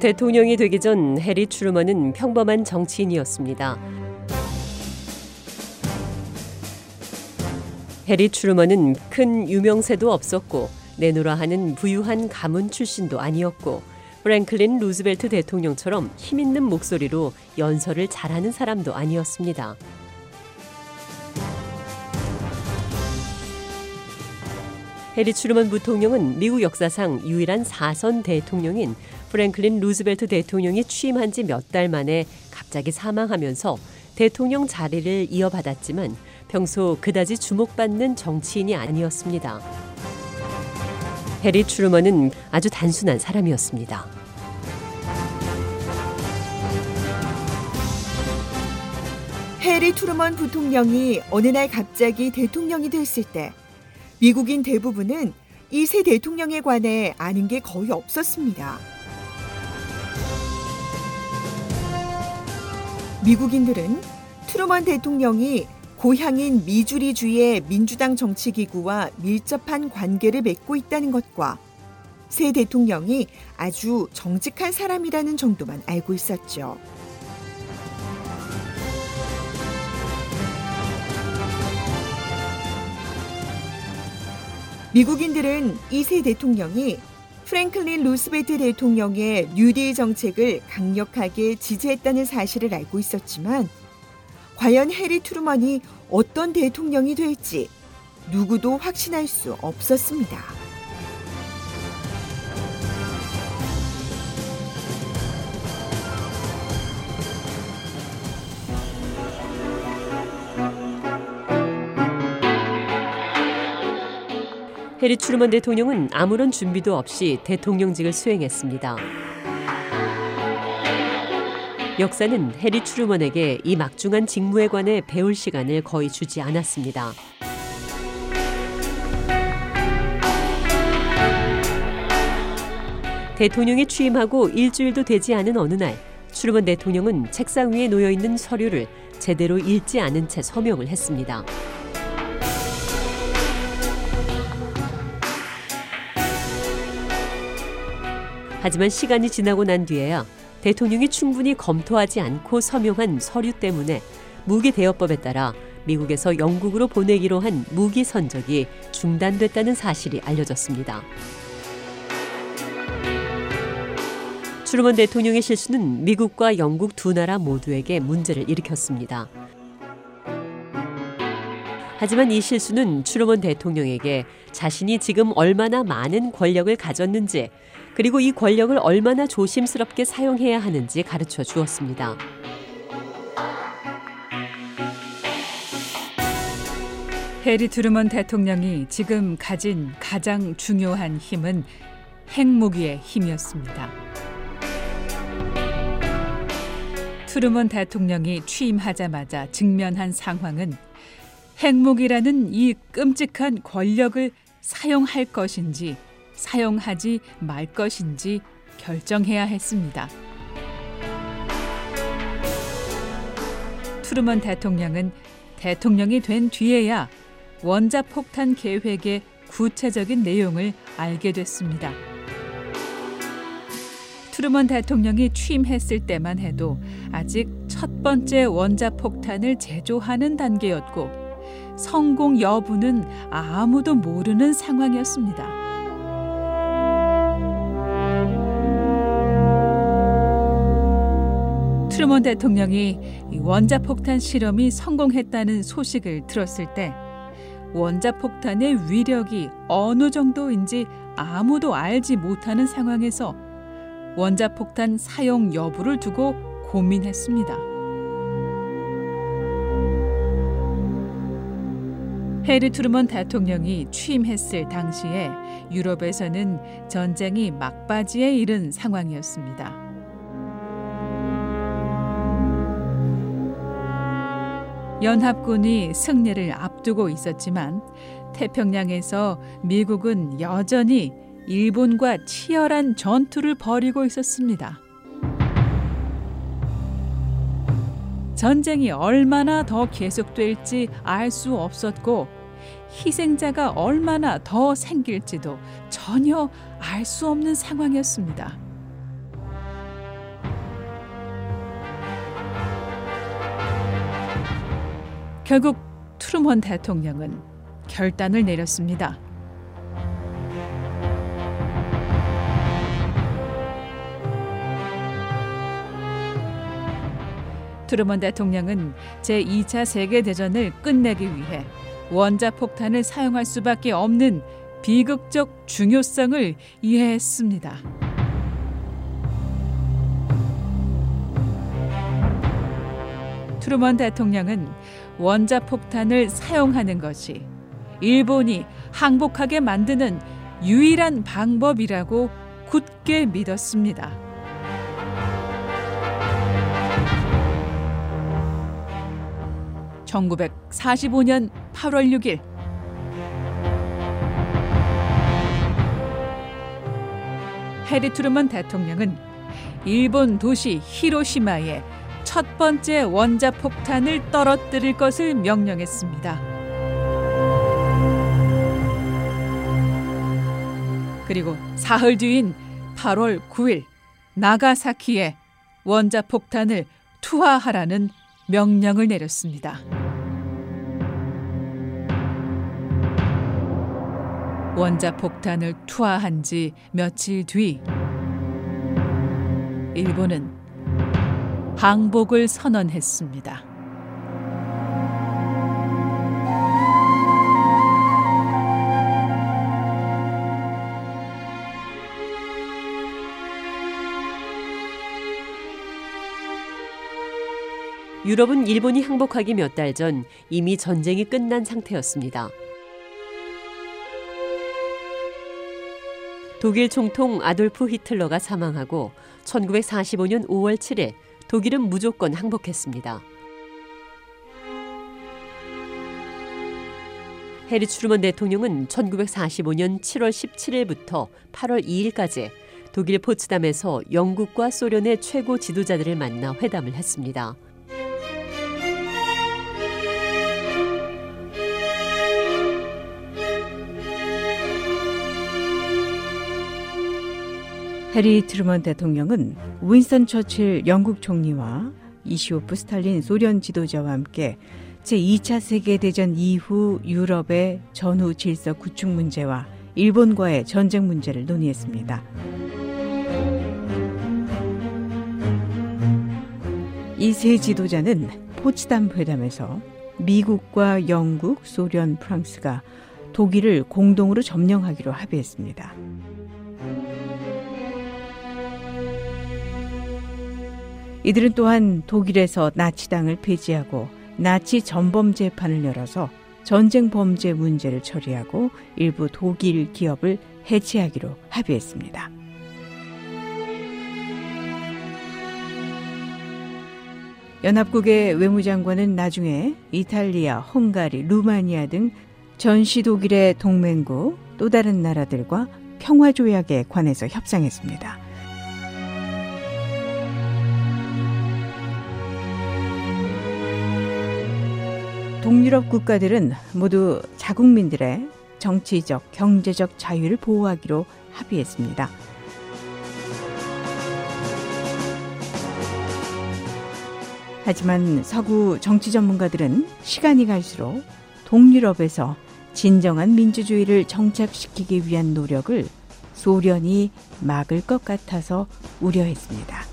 대통령이 되기 전 해리 트루먼은 평범한 정치인이었습니다. 해리 트루먼은 큰 유명세도 없었고 내놓으라 하는 부유한 가문 출신도 아니었고 프랭클린 루즈벨트 대통령처럼 힘있는 목소리로 연설을 잘하는 사람도 아니었습니다. 해리 트루먼 부통령은 미국 역사상 유일한 4선 대통령인 프랭클린 루즈벨트 대통령이 취임한 지 몇 달 만에 갑자기 사망하면서 대통령 자리를 이어받았지만 평소 그다지 주목받는 정치인이 아니었습니다. 해리 트루먼은 아주 단순한 사람이었습니다. 해리 트루먼 부통령이 어느 날 갑자기 대통령이 됐을 때 미국인 대부분은 이 새 대통령에 관해 아는 게 거의 없었습니다. 미국인들은 트루먼 대통령이 고향인 미주리주의 민주당 정치기구와 밀접한 관계를 맺고 있다는 것과 새 대통령이 아주 정직한 사람이라는 정도만 알고 있었죠. 미국인들은 이 새 대통령이 프랭클린 루스벨트 대통령의 뉴딜 정책을 강력하게 지지했다는 사실을 알고 있었지만 과연 해리 트루먼이 어떤 대통령이 될지 누구도 확신할 수 없었습니다. 해리 트루먼 대통령은 아무런 준비도 없이 대통령직을 수행했습니다. 역사는 해리 트루먼에게 이 막중한 직무에 관해 배울 시간을 거의 주지 않았습니다. 대통령이 취임하고 일주일도 되지 않은 어느 날, 트루먼 대통령은 책상 위에 놓여있는 서류를 제대로 읽지 않은 채 서명을 했습니다. 하지만 시간이 지나고 난 뒤에야 대통령이 충분히 검토하지 않고 서명한 서류 때문에 무기대여법에 따라 미국에서 영국으로 보내기로 한 무기 선적이 중단됐다는 사실이 알려졌습니다. 트루먼 대통령의 실수는 미국과 영국 두 나라 모두에게 문제를 일으켰습니다. 하지만 이 실수는 트루먼 대통령에게 자신이 지금 얼마나 많은 권력을 가졌는지 그리고 이 권력을 얼마나 조심스럽게 사용해야 하는지 가르쳐 주었습니다. 해리 트루먼 대통령이 지금 가진 가장 중요한 힘은 핵무기의 힘이었습니다. 트루먼 대통령이 취임하자마자 직면한 상황은 핵무기라는 이 끔찍한 권력을 사용할 것인지 사용하지 말 것인지 결정해야 했습니다. 트루먼 대통령은 대통령이 된 뒤에야 원자폭탄 계획의 구체적인 내용을 알게 됐습니다. 트루먼 대통령이 취임했을 때만 해도 아직 첫 번째 원자폭탄을 제조하는 단계였고 성공 여부는 아무도 모르는 상황이었습니다. 트루먼 대통령이 원자폭탄 실험이 성공했다는 소식을 들었을 때 원자폭탄의 위력이 어느 정도인지 아무도 알지 못하는 상황에서 원자폭탄 사용 여부를 두고 고민했습니다. 해리 트루먼 대통령이 취임했을 당시에 유럽에서는 전쟁이 막바지에 이른 상황이었습니다. 연합군이 승리를 앞두고 있었지만 태평양에서 미국은 여전히 일본과 치열한 전투를 벌이고 있었습니다. 전쟁이 얼마나 더 계속될지 알 수 없었고 희생자가 얼마나 더 생길지도 전혀 알 수 없는 상황이었습니다. 결국 트루먼 대통령은 결단을 내렸습니다. 트루먼 대통령은 제2차 세계대전을 끝내기 위해 원자폭탄을 사용할 수밖에 없는 비극적 중요성을 이해했습니다. 트루먼 대통령은 원자폭탄을 사용하는 것이 일본이 항복하게 만드는 유일한 방법이라고 굳게 믿었습니다. (1945년 8월 6일) 해리 트루먼 대통령은 일본 도시 히로시마에 첫 번째 원자폭탄을 떨어뜨릴 것을 명령했습니다. 그리고 사흘 뒤인 8월 9일 나가사키에 원자폭탄을 투하하라는 명령을 내렸습니다. 원자폭탄을 투하한 지 며칠 뒤 일본은 항복을 선언했습니다. 유럽은 일본이 항복하기 몇 달 전 이미 전쟁이 끝난 상태였습니다. 독일 총통 아돌프 히틀러가 사망하고 1945년 5월 7일 독일은 무조건 항복했습니다. 해리 트루먼 대통령은 1945년 7월 17일부터 8월 2일까지 독일 포츠담에서 영국과 소련의 최고 지도자들을 만나 회담을 했습니다. 해리 트루먼 대통령은 윈스턴 처칠 영국 총리와 이시오프 스탈린 소련 지도자와 함께 제2차 세계대전 이후 유럽의 전후 질서 구축 문제와 일본과의 전쟁 문제를 논의했습니다. 이 세 지도자는 포츠담 회담에서 미국과 영국, 소련, 프랑스가 독일을 공동으로 점령하기로 합의했습니다. 이들은 또한 독일에서 나치당을 폐지하고 나치 전범 재판을 열어서 전쟁 범죄 문제를 처리하고 일부 독일 기업을 해체하기로 합의했습니다. 연합국의 외무장관은 나중에 이탈리아, 헝가리, 루마니아 등 전시 독일의 동맹국 또 다른 나라들과 평화조약에 관해서 협상했습니다. 동유럽 국가들은 모두 자국민들의 정치적, 경제적 자유를 보호하기로 합의했습니다. 하지만 서구 정치 전문가들은 시간이 갈수록 동유럽에서 진정한 민주주의를 정착시키기 위한 노력을 소련이 막을 것 같아서 우려했습니다.